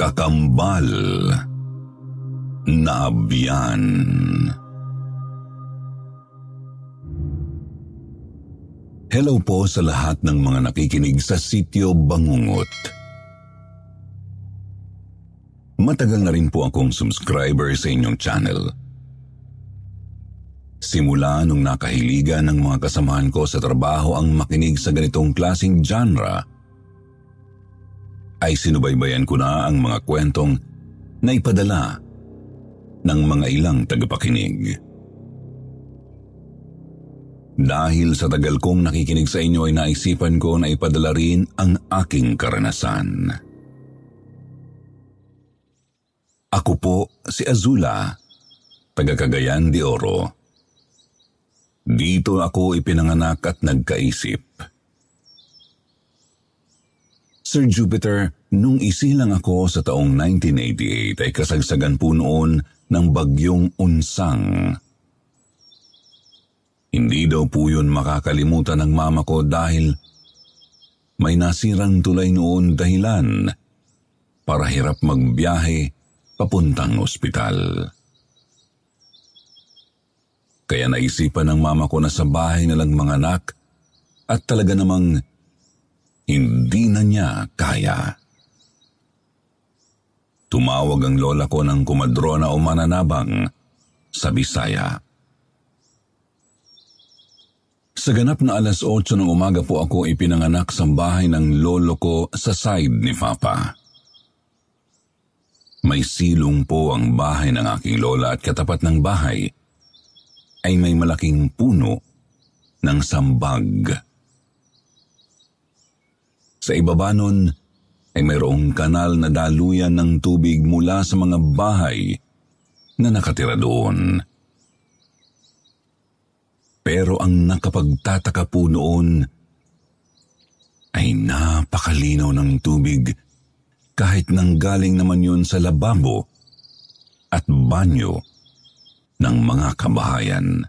Kakambal na Abyan. Hello po sa lahat ng mga nakikinig sa Sitio Bangungot. Matagal na rin po akong subscriber sa inyong channel. Simula nung nakahiligan ng mga kasamahan ko sa trabaho ang makinig sa ganitong klaseng genre, ay sinubaybayan ko na ang mga kwentong naipadala ng mga ilang tagapakinig. Dahil sa tagal kong nakikinig sa inyo ay naisipan ko na ipadala rin ang aking karanasan. Ako po si Azula, taga Cagayan de Oro. Dito ako ipinanganak at nagkaisip. Sir Jupiter, nung isilang ako sa taong 1988 ay kasagsagan po noon ng bagyong Unsang. Hindi daw po yun makakalimutan ng mama ko dahil may nasirang tulay noon dahilan para hirap magbiyahe papuntang ospital. Kaya naisipan ng mama ko na sa bahay na lang manganak at talaga namang hindi na niya kaya. Tumawag ang lola ko ng kumadrona o mananabang sa Bisaya. Sa ganap na 8:00 ng umaga po ako ipinanganak sa bahay ng lolo ko sa side ni Papa. May silong po ang bahay ng aking lola at katapat ng bahay ay may malaking puno ng sambag. Sa ibaba nun ay mayroong kanal na daluyan ng tubig mula sa mga bahay na nakatira doon. Pero ang nakapagtataka po noon ay napakalinaw ng tubig kahit nanggaling naman yun sa lababo at banyo ng mga kabahayan.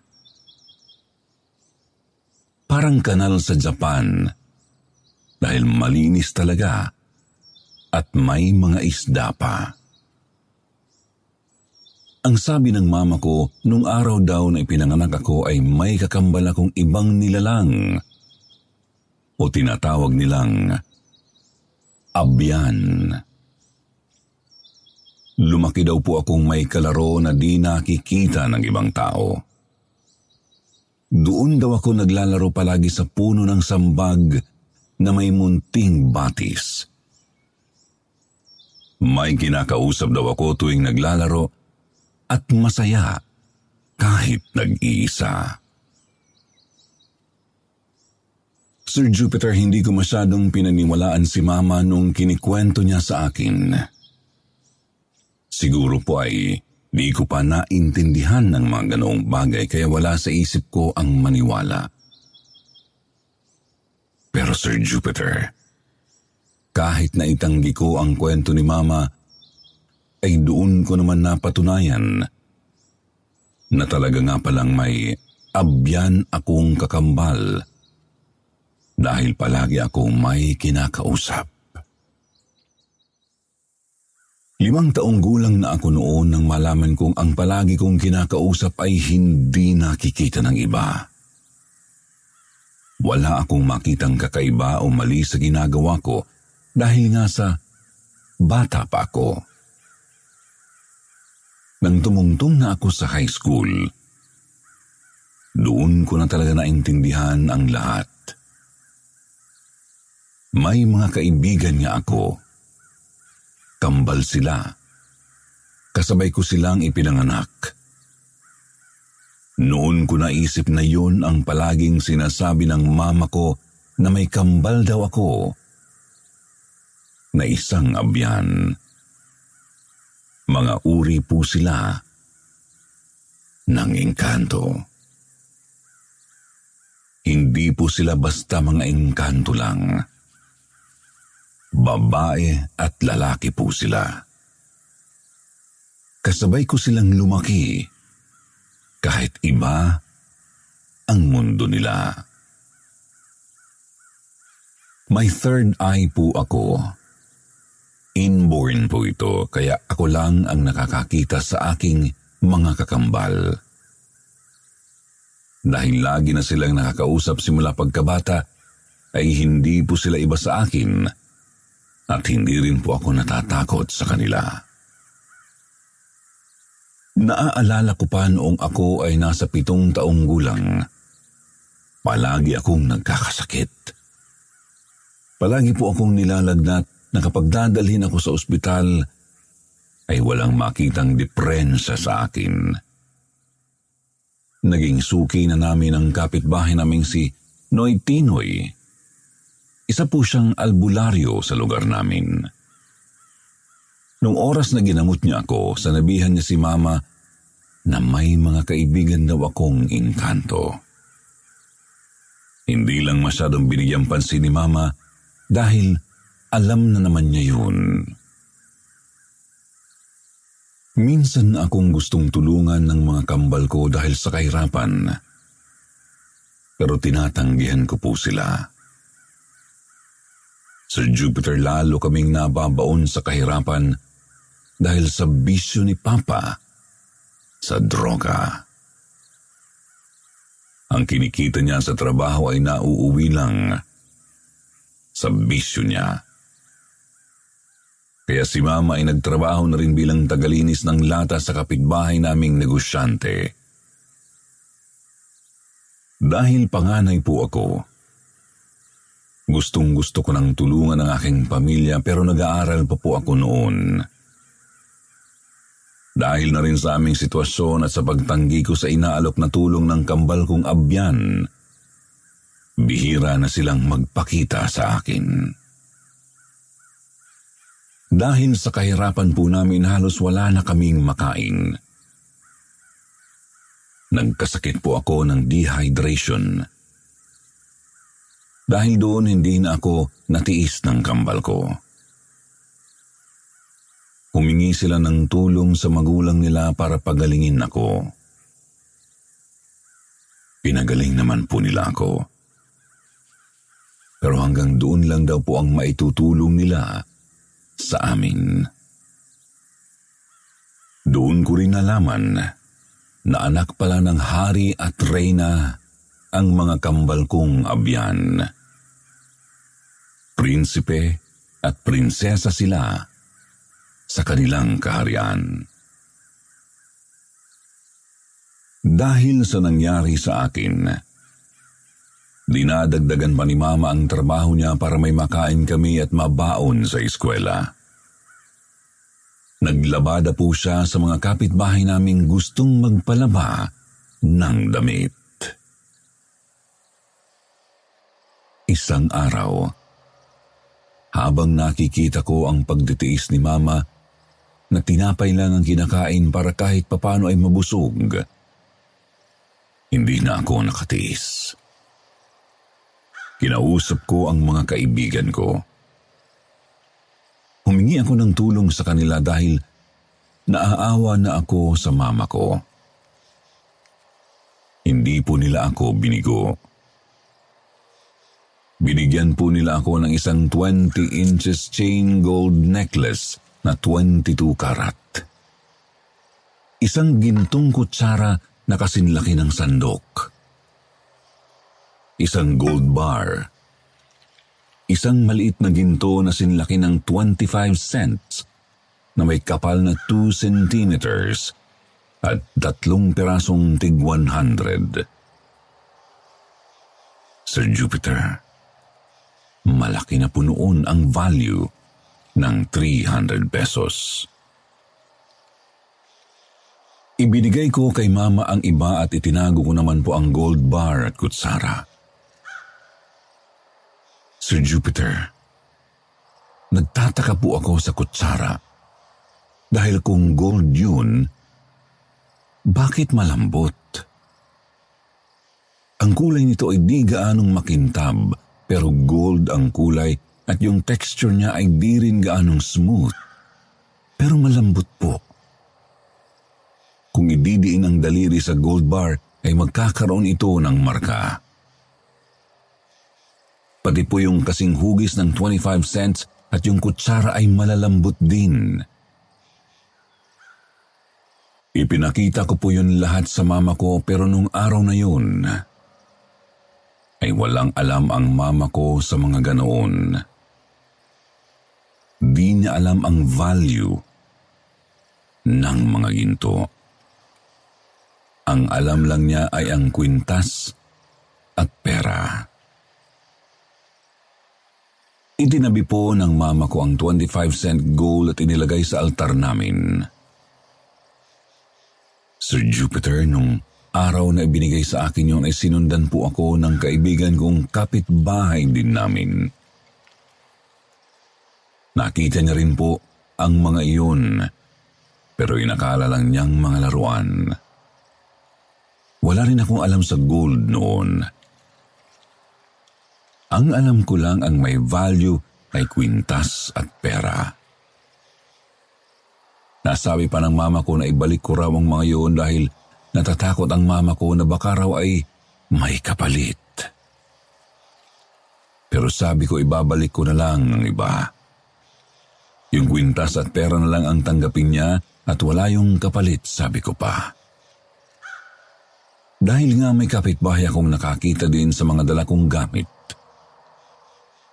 Parang kanal sa Japan. Dahil malinis talaga at may mga isda pa. Ang sabi ng mama ko, nung araw daw na ipinanganak ako ay may kakambal akong ibang nilalang o tinatawag nilang Abyan. Lumaki daw po akong may kalaro na di nakikita ng ibang tao. Doon daw ako naglalaro palagi sa puno ng sambag na may munting batis. May kinakausap daw ako tuwing naglalaro at masaya kahit nag-iisa. Sir Jupiter, hindi ko masyadong pinaniwalaan si Mama nung kinikwento niya sa akin. Siguro po ay di ko pa naintindihan ng mga ganoong bagay kaya wala sa isip ko ang maniwala. Pero Sir Jupiter, kahit na itanggi ko ang kwento ni Mama, ay doon ko naman napatunayan na talaga nga palang may abyan akong kakambal dahil palagi akong may kinakausap. 5 taong gulang na ako noon nang malaman kong ang palagi kong kinakausap ay hindi nakikita ng iba. Wala akong makitang kakaiba o mali sa ginagawa ko dahil nga sa bata pa ako. Nang tumungtong na ako sa high school, doon ko na talaga naintindihan ang lahat. May mga kaibigan nga ako. Kambal sila. Kasabay ko silang ipinanganak. Noon ko naisip na yun ang palaging sinasabi ng mama ko na may kambal daw ako na isang abyan. Mga uri po sila ng engkanto. Hindi po sila basta mga engkanto lang. Babae at lalaki po sila. Kasabay ko silang lumaki kahit iba ang mundo nila. May third eye po ako. Inborn po ito kaya ako lang ang nakakakita sa aking mga kakambal. Dahil lagi na silang nakakausap simula pagkabata, ay hindi po sila iba sa akin at hindi rin po ako natatakot sa kanila. Naaalala ko pa noong ako ay nasa 7 taong gulang. Palagi akong nagkakasakit. Palagi po akong nilalagnat na kapag dadalhin ako sa ospital, ay walang makitang diferensya sa akin. Naging suki na namin ang kapitbahay naming si Noy Tinoy. Isa po siyang albularyo sa lugar namin. Nung oras na ginamot niya ako, sanabihan niya si Mama na may mga kaibigan daw akong engkanto. Hindi lang masyadong binigyan pansin ni Mama dahil alam na naman niya yun. Minsan akong gustong tulungan ng mga kambal ko dahil sa kahirapan. Pero tinatanggihan ko po sila. Sa Jupiter lalo kaming nababaon sa kahirapan dahil sa bisyo ni Papa sa droga. Ang kinikita niya sa trabaho ay nauuwi lang sa bisyo niya. Kaya si Mama ay nagtrabaho na rin bilang tagalinis ng lata sa kapitbahay naming negosyante. Dahil panganay po ako, gustong-gusto ko ng tulungan ang aking pamilya pero nag-aaral pa po ako noon. Dahil na rin sa aming sitwasyon at sa pagtanggi ko sa inaalok na tulong ng kambal kong abyan, bihira na silang magpakita sa akin. Dahil sa kahirapan po namin halos wala na kaming makain. Nagkasakit po ako ng dehydration. Dahil doon hindi na ako natiis ng kambal ko. Humingi sila ng tulong sa magulang nila para pagalingin ako. Pinagaling naman po nila ako. Pero hanggang doon lang daw po ang maitutulong nila sa amin. Doon ko rin nalaman na anak pala ng hari at reyna ang mga kambal kong abyan. Prinsipe at prinsesa sila sa kanilang kaharian. Dahil sa nangyari sa akin, dinadagdagan pa ni Mama ang trabaho niya para may makain kami at mabaon sa eskwela. Naglabada po siya sa mga kapitbahay naming gustong magpalaba ng damit. Isang araw, habang nakikita ko ang pagtitiis ni Mama na tinapay lang ang kinakain para kahit papano ay mabusog, hindi na ako nakatiis. Kinausap ko ang mga kaibigan ko. Humingi ako ng tulong sa kanila dahil naaawa na ako sa mama ko. Hindi po nila ako binigo. Binigyan po nila ako ng isang 20 inches chain gold necklace na 22 karat. Isang gintong kutsara na kasinlaki ng sandok. Isang gold bar, isang maliit na ginto na sinlaki ng 25 cents na may kapal na 2 centimeters at 3 pirasong tig 100. Sir Jupiter, malaki na po noon ang value ng 300 pesos. Ibinigay ko kay Mama ang iba at itinago ko naman po ang gold bar at kutsara. Sir Jupiter, nagtataka po ako sa kutsara. Dahil kung gold yun, bakit malambot? Ang kulay nito ay di gaanong makintab, pero gold ang kulay at yung texture niya ay di rin gaanong smooth, pero malambot po. Kung ididiin ang daliri sa gold bar, ay magkakaroon ito ng marka. Pati po yung kasing hugis ng 25 cents at yung kutsara ay malalambot din. Ipinakita ko po yun lahat sa mama ko, pero nung araw na yun, ay walang alam ang mama ko sa mga ganoon. Di niya alam ang value ng mga ginto. Ang alam lang niya ay ang kwintas at pera. Itinabi po ng mama ko ang 25-cent gold at inilagay sa altar namin. Sir Jupiter, nung araw na ibinigay sa akin yon ay sinundan po ako ng kaibigan kong kapitbahay din namin. Nakita niya rin po ang mga iyon, pero inakala lang niyang mga laruan. Wala rin akong alam sa gold noon. Ang alam ko lang ang may value ay kwintas at pera. Nasabi pa ng mama ko na ibalik ko raw ang mga yun dahil natatakot ang mama ko na baka raw ay may kapalit. Pero sabi ko ibabalik ko na lang ang iba. Yung kwintas at pera na lang ang tanggapin niya at wala yung kapalit, sabi ko pa. Dahil nga may kapitbahay akong nakakita din sa mga dala kong gamit.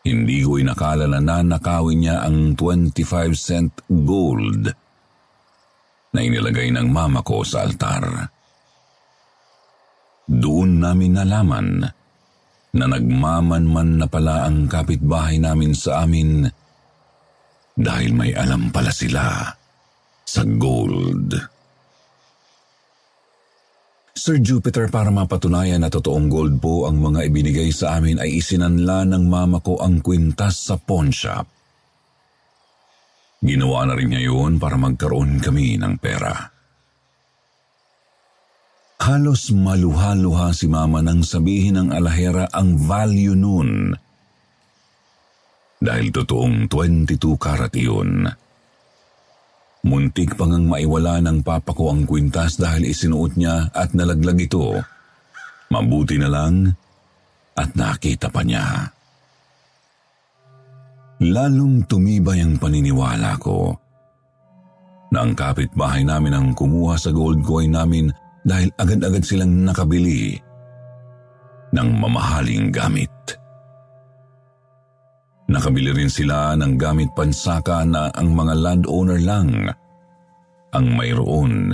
Hindi ko inakala na nanakawin niya ang 25-cent gold na inilagay ng mama ko sa altar. Doon namin nalaman na nagmamanman na pala ang kapitbahay namin sa amin dahil may alam pala sila sa gold. Sir Jupiter, para mapatunayan na totoong gold po ang mga ibinigay sa amin ay isinanla ng mama ko ang kwintas sa pawn shop. Ginawa na rin niya yun para magkaroon kami ng pera. Halos maluha-luha si mama nang sabihin ng alahera ang value nun. Dahil totoong 22 karat yun. Muntik pang ang maiwala ng papa ko ang kwintas dahil isinuot niya at nalaglag ito. Mabuti na lang at nakita pa niya. Lalong tumibay ang paniniwala ko na ang kapitbahay namin ang kumuha sa gold coin namin dahil agad-agad silang nakabili ng mamahaling gamit. Nakabili rin sila ng gamit pansaka na ang mga landowner lang ang mayroon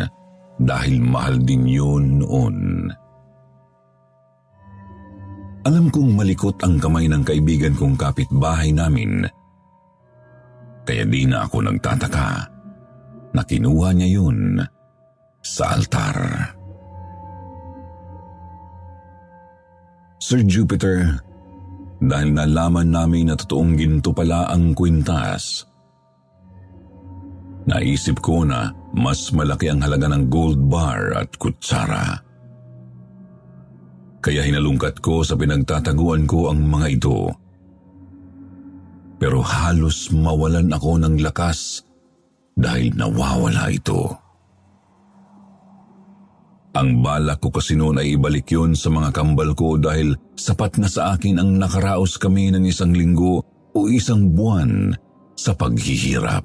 dahil mahal din yun noon. Alam kong malikot ang kamay ng kaibigan kong kapitbahay namin, kaya di na ako nagtataka na kinuha niya yun sa altar. Sir Jupiter, dahil nalaman namin na totoong ginto pala ang kwintas, naisip ko na mas malaki ang halaga ng gold bar at kutsara. Kaya hinalungkat ko sa pinagtataguan ko ang mga ito. Pero halos mawalan ako ng lakas dahil nawawala ito. Ang balak ko kasi noon ay ibalik yun sa mga kambal ko dahil sapat na sa akin ang nakaraos kami ng 1 linggo o 1 buwan sa paghihirap.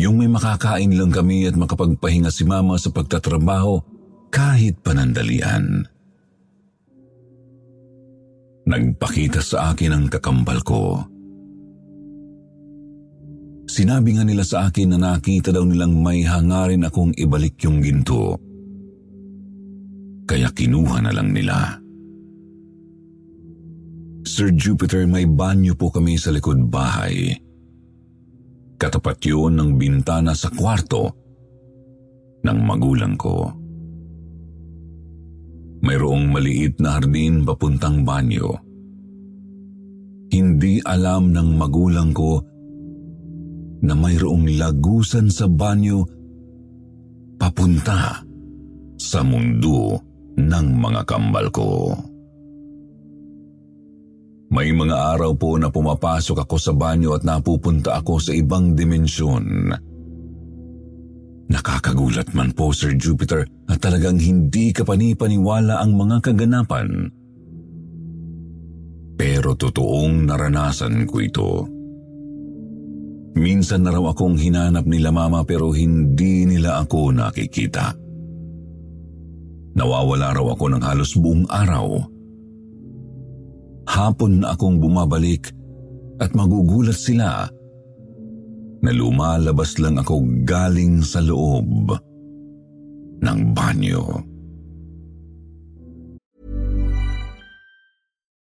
Yung may makakain lang kami at makapagpahinga si mama sa pagtatrabaho kahit panandalian. Nagpakita sa akin ang kakambal ko. Sinabi nga nila sa akin na nakita daw nilang may hangarin akong ibalik yung ginto. Kaya kinuha na lang nila. Sir Jupiter, may banyo po kami sa likod bahay. Katapat yun ng bintana sa kwarto ng magulang ko. Mayroong maliit na hardin papuntang banyo. Hindi alam ng magulang ko na mayroong lagusan sa banyo papunta sa mundo ng mga kambal ko. May mga araw po na pumapasok ako sa banyo at napupunta ako sa ibang dimensyon. Nakakagulat man po, Sir Jupiter, at talagang hindi kapani-paniwala ang mga kaganapan. Pero totoong naranasan ko ito. Minsan na raw akong hinanap nila Mama pero hindi nila ako nakikita. Nawawala raw ako ng halos buong araw. Hapon na akong bumabalik at magugulat sila na lumalabas lang ako galing sa loob ng banyo.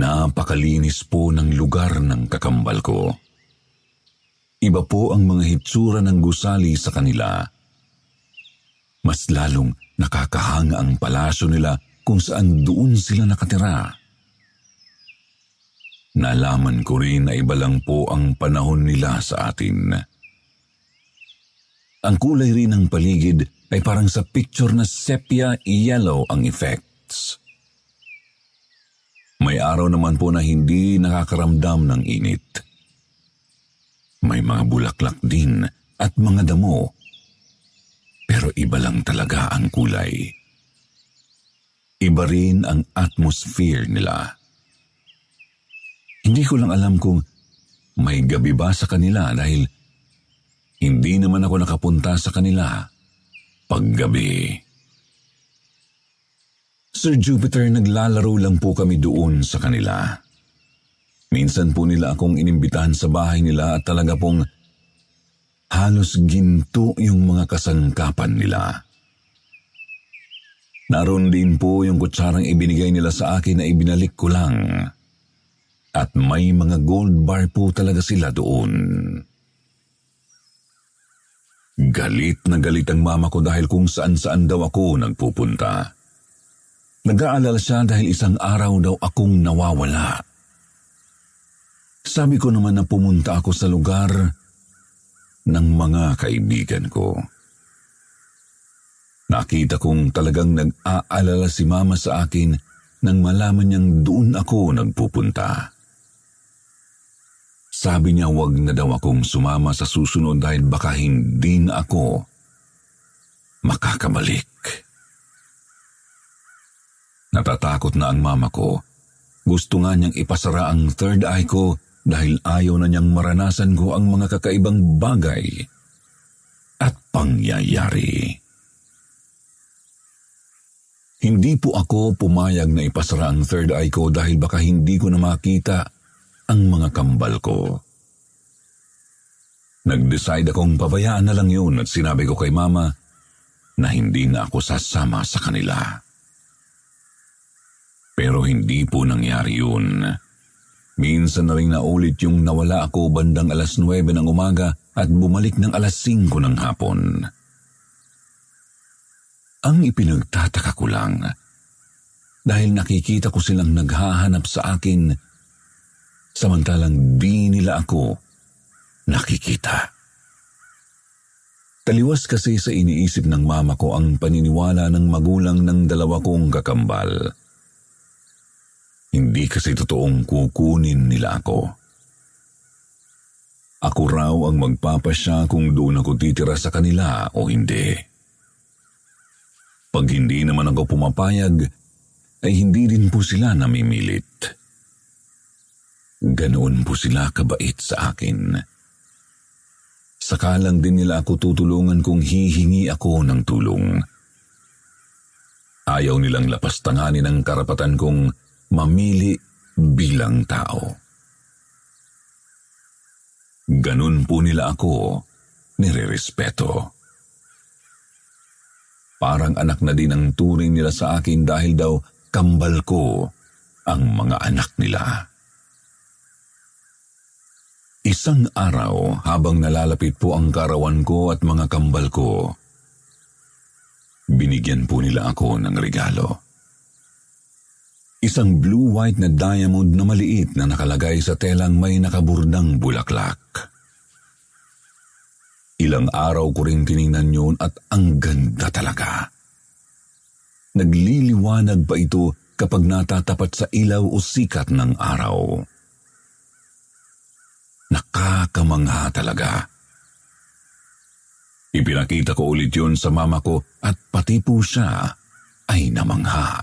Napakalinis po ng lugar ng kakambal ko. Iba po ang mga hitsura ng gusali sa kanila. Mas lalong nakakahanga ang palasyo nila kung saan doon sila nakatira. Nalaman ko rin na iba lang po ang panahon nila sa atin. Ang kulay rin ng paligid ay parang sa picture na sepia yellow ang effects. May araw naman po na hindi nakakaramdam ng init. May mga bulaklak din at mga damo. Pero iba lang talaga ang kulay. Iba rin ang atmosphere nila. Hindi ko lang alam kung may gabi ba sa kanila dahil hindi naman ako nakapunta sa kanila paggabi. Sir Jupiter, naglalaro lang po kami doon sa kanila. Minsan po nila akong inimbitahan sa bahay nila at talaga pong halos ginto yung mga kasangkapan nila. Naroon din po yung kutsarang ibinigay nila sa akin na ibinalik ko lang. At may mga gold bar po talaga sila doon. Galit na galit ang mama ko dahil kung saan-saan daw ako nagpupunta. Nag-aalala siya dahil isang araw daw akong nawawala. Sabi ko naman na pumunta ako sa lugar ng mga kaibigan ko. Nakita kong talagang nag-aalala si mama sa akin nang malaman niyang doon ako nagpupunta. Sabi niya wag na daw akong sumama sa susunod dahil baka hindi na ako makakabalik. Natatakot na ang mama ko. Gusto nga niyang ipasara ang third eye ko dahil ayaw na niyang maranasan ko ang mga kakaibang bagay at pangyayari. Hindi po ako pumayag na ipasara ang third eye ko dahil baka hindi ko na makita ang mga kambal ko. Nag-decide akong pabayaan na lang yun at sinabi ko kay Mama na hindi na ako sasama sa kanila. Pero hindi po nangyari yun. Minsan na rin naulit yung nawala ako bandang 9:00 ng umaga at bumalik ng 5:00 ng hapon. Ang ipinagtataka ko lang dahil nakikita ko silang naghahanap sa akin samantalang di nila ako nakikita. Taliwas kasi sa iniisip ng mama ko ang paniniwala ng magulang ng dalawa kong kakambal. Hindi kasi totoong kukunin nila ako. Ako raw ang magpapasya kung doon ako titira sa kanila o hindi. Pag hindi naman ako pumapayag, ay hindi din po sila namimilit. Ganoon po sila kabait sa akin. Saka lang din nila ako tutulungan kung hihingi ako ng tulong. Ayaw nilang lapastanganin ang karapatan kong mamili bilang tao. Ganun po nila ako nirerespeto. Parang anak na din ang turing nila sa akin dahil daw kambal ko ang mga anak nila. Isang araw habang nalalapit po ang karawan ko at mga kambal ko, binigyan po nila ako ng regalo. Isang blue-white na diamond na maliit na nakalagay sa telang may nakaburdang bulaklak. Ilang araw ko rin tiningnan yun at ang ganda talaga. Nagliliwanag pa ito kapag natatapat sa ilaw o sikat ng araw. Nakakamangha talaga. Ipinakita ko ulit yun sa mama ko at pati po siya ay namangha.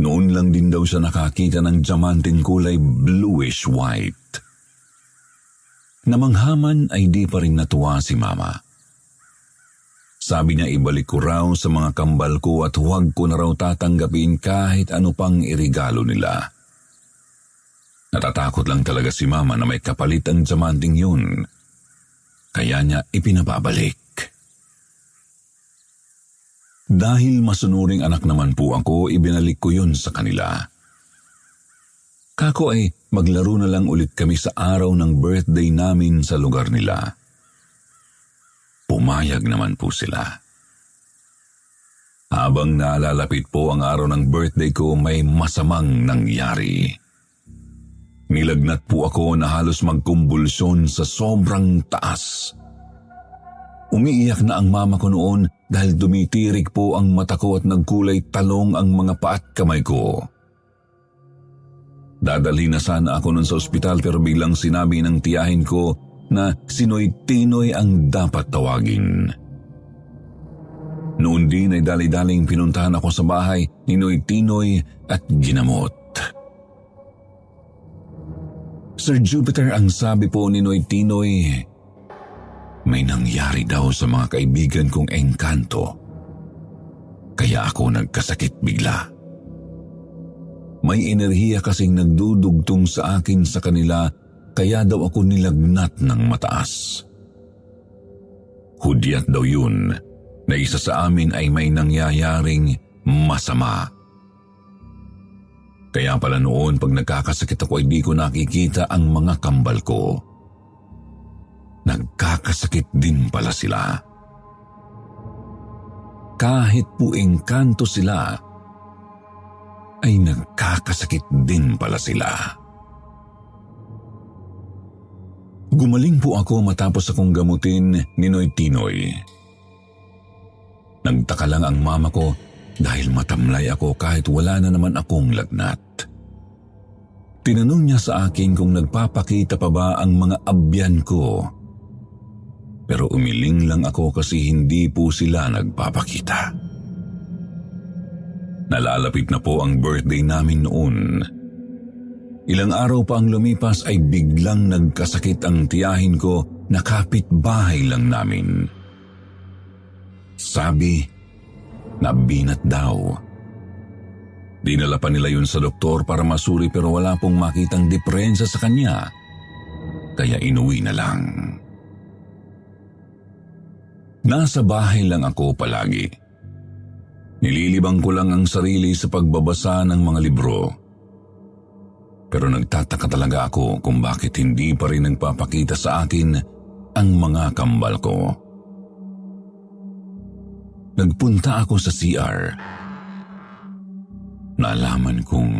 Noon lang din daw siya nakakita ng diamanteng kulay bluish-white. Namanghaman ay di pa rin natuwa si mama. Sabi niya ibalik ko raw sa mga kambal ko at huwag ko na raw tatanggapin kahit ano pang irigalo nila. Natatakot lang talaga si mama na may kapalit ang diamanting yun. Kaya niya ipinababalik. Dahil masunuring anak naman po ako, ibinalik ko yun sa kanila. Kako ay maglaro na lang ulit kami sa araw ng birthday namin sa lugar nila. Pumayag naman po sila. Habang nalalapit po ang araw ng birthday ko, may masamang nangyari. Nilagnat po ako na halos magkumbulsyon sa sobrang taas. Umiiyak na ang mama ko noon dahil dumitirik po ang mata ko at nagkulay talong ang mga paa at kamay ko. Dadalhin na sana ako noon sa ospital pero biglang sinabi ng tiyahin ko na si Noy Tinoy ang dapat tawagin. Noon din ay dali-daling pinuntahan ako sa bahay ni Noy Tinoy at ginamot. Sir Jupiter, ang sabi po ni Noy Tinoy, may nangyari daw sa mga kaibigan kong engkanto. Kaya ako nagkasakit bigla. May enerhiya kasing nagdudugtong sa akin sa kanila, kaya daw ako nilagnat ng mataas. Hudyat daw yun na isa sa amin ay may nangyayaring masama. Kaya pala noon pag nagkakasakit ako ay di ko nakikita ang mga kambal ko. Nagkakasakit din pala sila. Kahit po engkanto sila, ay nagkakasakit din pala sila. Gumaling po ako matapos akong gamutin ni Noy Tinoy. Nagtaka lang ang mama ko dahil matamlay ako kahit wala na naman akong lagnat. Tinanong niya sa akin kung nagpapakita pa ba ang mga abyan ko. Pero umiling lang ako kasi hindi po sila nagpapakita. Nalalapit na po ang birthday namin noon. Ilang araw pa ang lumipas ay biglang nagkasakit ang tiyahin ko na kapitbahay lang namin. Sabi, nabinat daw. Dinala pa nila yun sa doktor para masuri pero wala pong makitang diferensya sa kanya. Kaya inuwi na lang. Nasa bahay lang ako palagi. Nililibang ko lang ang sarili sa pagbabasa ng mga libro. Pero nagtataka talaga ako kung bakit hindi pa rin nagpapakita sa akin ang mga kambal ko. Nagpunta ako sa CR. Naalaman kong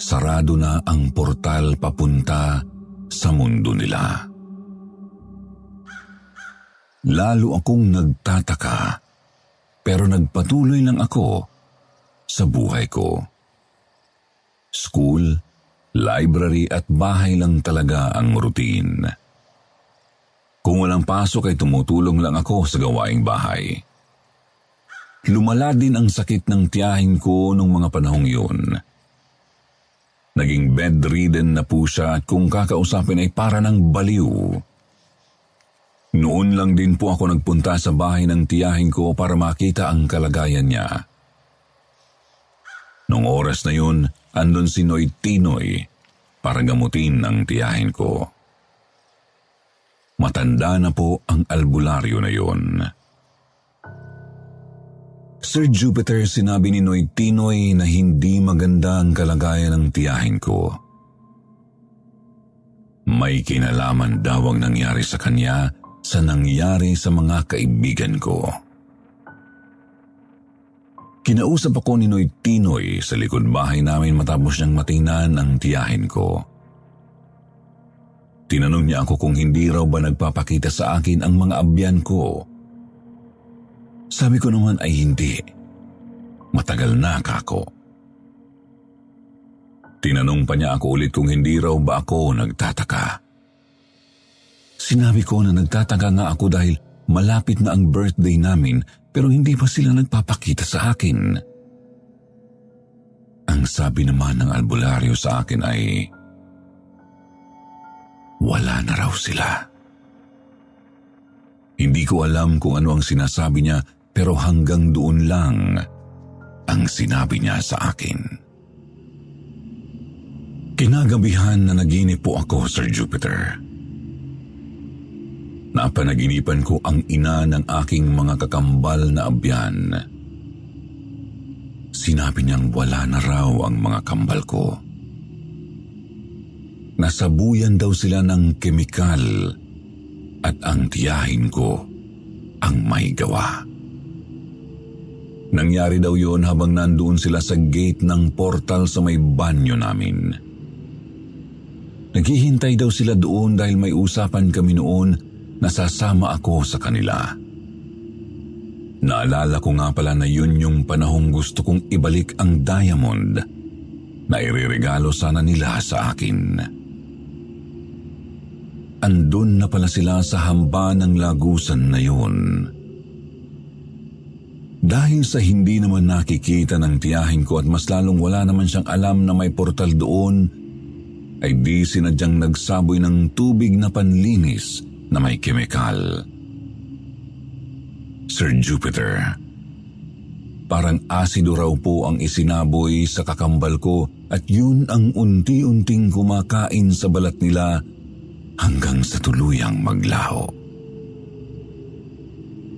sarado na ang portal papunta sa mundo nila. Lalo akong nagtataka, pero nagpatuloy lang ako sa buhay ko. School, library at bahay lang talaga ang routine. Kung walang pasok ay tumutulong lang ako sa gawaing bahay. Lumala din ang sakit ng tiyahin ko nung mga panahong yun. Naging bedridden na po siya at kung kakausapin ay para ng baliw. Noon lang din po ako nagpunta sa bahay ng tiyahin ko para makita ang kalagayan niya. Noong oras na yun, andun si Noy Tinoy para gamutin ang tiyahin ko. Matanda na po ang albularyo na yun. Sir Jupiter, sinabi ni Noy Tinoy na hindi maganda ang kalagayan ng tiyahin ko. May kinalaman daw ang nangyari sa kanya sa nangyari sa mga kaibigan ko. Kinausap ako ni Noy Tinoy sa likod bahay namin matapos niyang matingnan ang tiyahin ko. Tinanong niya ako kung hindi raw ba nagpapakita sa akin ang mga abyan ko. Sabi ko naman ay hindi. Matagal na, kako. Tinanong pa niya ako ulit kung hindi raw ba ako nagtataka. Sinabi ko na nagtataka nga ako dahil malapit na ang birthday namin pero hindi pa sila nagpapakita sa akin. Ang sabi naman ng albularyo sa akin ay wala na raw sila. Hindi ko alam kung ano ang sinasabi niya pero hanggang doon lang ang sinabi niya sa akin. Kinagabihan na naginip po ako, Sir Jupiter. Napanaginipan ko ang ina ng aking mga kakambal na abyan. Sinabi niyang wala na raw ang mga kambal ko. Nasabuyan daw sila ng kemikal at ang tiyahin ko ang may gawa. Nangyari daw yun habang nandoon sila sa gate ng portal sa may banyo namin. Naghihintay daw sila doon dahil may usapan kami noon. Nasasama ako sa kanila. Naalala ko nga pala na yun yung panahong gusto kong ibalik ang diamond na ireregalo sana nila sa akin. Andun na pala sila sa hamba ng lagusan na yun. Dahil sa hindi naman nakikita ng tiyahin ko at mas lalong wala naman siyang alam na may portal doon, ay di sinadyang nagsaboy ng tubig na panlinis na may kemikal. Sir Jupiter, parang asido raw po ang isinaboy sa kakambal ko at yun ang unti-unting kumakain sa balat nila hanggang sa tuluyang maglaho.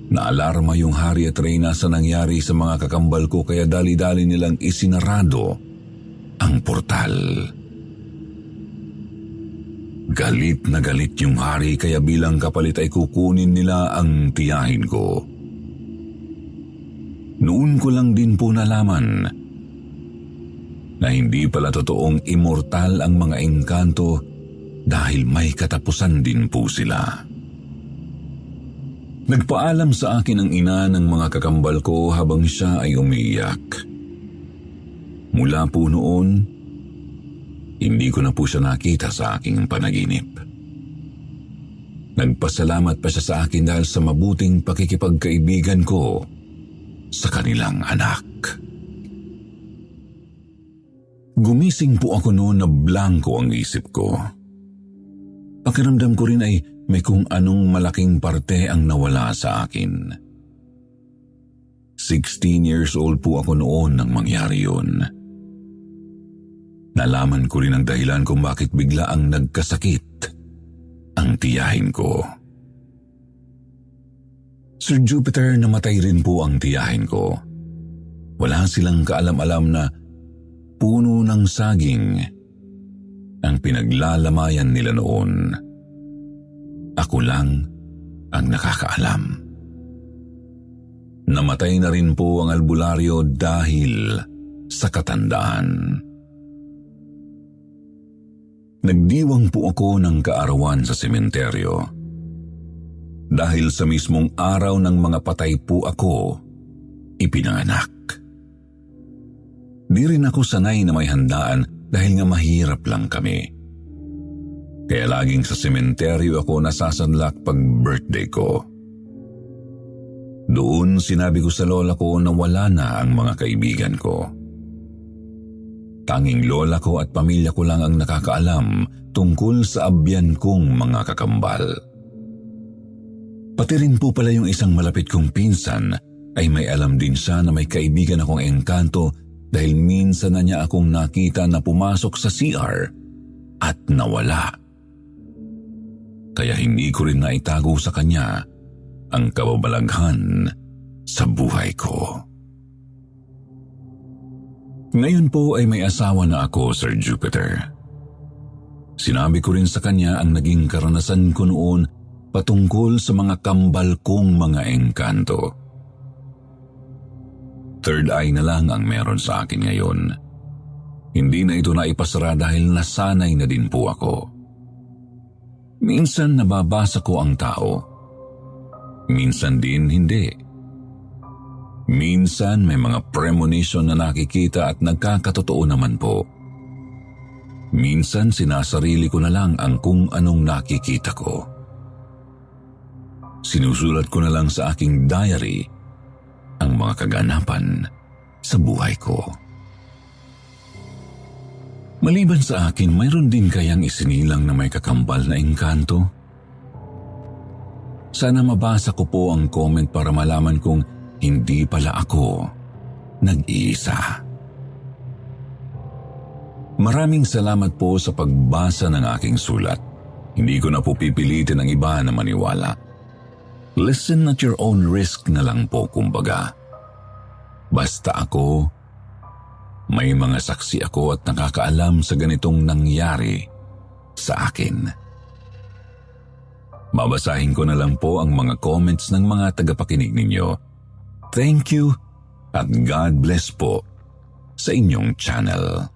Naalarma yung hari at reyna sa nangyari sa mga kakambal ko kaya dali-dali nilang isinarado ang portal. Galit na galit yung hari kaya bilang kapalit ay kukunin nila ang tiyahin ko. Noon ko lang din po nalaman na hindi pala totoong immortal ang mga engkanto dahil may katapusan din po sila. Nagpaalam sa akin ang ina ng mga kakambal ko habang siya ay umiiyak. Mula po noon, hindi ko na po siya nakita sa aking panaginip. Nagpasalamat pa siya sa akin dahil sa mabuting pakikipagkaibigan ko sa kanilang anak. Gumising po ako noon na blanko ang isip ko. Pakiramdam ko rin ay may kung anong malaking parte ang nawala sa akin. 16 years old po ako noon nang mangyari yun. Nalaman ko rin ang dahilan kung bakit bigla ang nagkasakit ang tiyahin ko. Sir Jupiter, namatay rin po ang tiyahin ko. Wala silang kaalam-alam na puno ng saging ang pinaglalamayan nila noon. Ako lang ang nakakaalam. Namatay na rin po ang albularyo dahil sa katandaan. Nagdiwang po ako ng kaarawan sa sementeryo. dahil sa mismong araw ng mga patay po ako ipinanganak. Di rin ako sanay na may handaan dahil nga mahirap lang kami. Kaya laging sa sementeryo ako nasasadlak pag birthday ko. Doon sinabi ko sa lola ko na wala na ang mga kaibigan ko. Tanging lola ko at pamilya ko lang ang nakakaalam tungkol sa abyan kong mga kakambal. Pati rin po pala yung isang malapit kong pinsan ay may alam din siya na may kaibigan akong engkanto dahil minsan na niya akong nakita na pumasok sa CR at nawala. Kaya hindi ko rin naitago sa kanya ang kababalaghan sa buhay ko. Ngayon po ay may asawa na ako, Sir Jupiter. Sinabi ko rin sa kanya ang naging karanasan ko noon patungkol sa mga kambal kong mga engkanto. Third eye na lang ang meron sa akin ngayon. Hindi na ito naipasara dahil nasanay na din po ako. Minsan nababasa ko ang tao. Minsan din hindi. Minsan may mga premonition na nakikita at nagkakatotoo naman po. Minsan sinasarili ko na lang ang kung anong nakikita ko. Sinusulat ko na lang sa aking diary ang mga kaganapan sa buhay ko. Maliban sa akin, mayroon din kayang isinilang na may kakambal na engkanto? Sana mabasa ko po ang comment para malaman kung hindi pala ako nag-iisa. Maraming salamat po sa pagbasa ng aking sulat. Hindi ko na po pipilitin ang iba na maniwala. Listen at your own risk na lang po kumbaga. Basta ako, may mga saksi ako at nakakaalam sa ganitong nangyari sa akin. Babasahin ko na lang po ang mga comments ng mga tagapakinig ninyo. Thank you at God bless po sa inyong channel.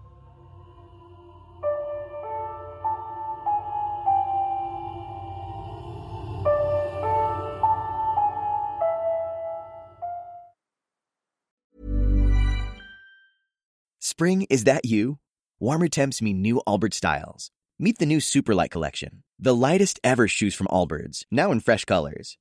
Spring, is that you? Warmer temps mean new Allbirds styles. Meet the new Superlight Collection, the lightest ever shoes from Allbirds, now in fresh colors.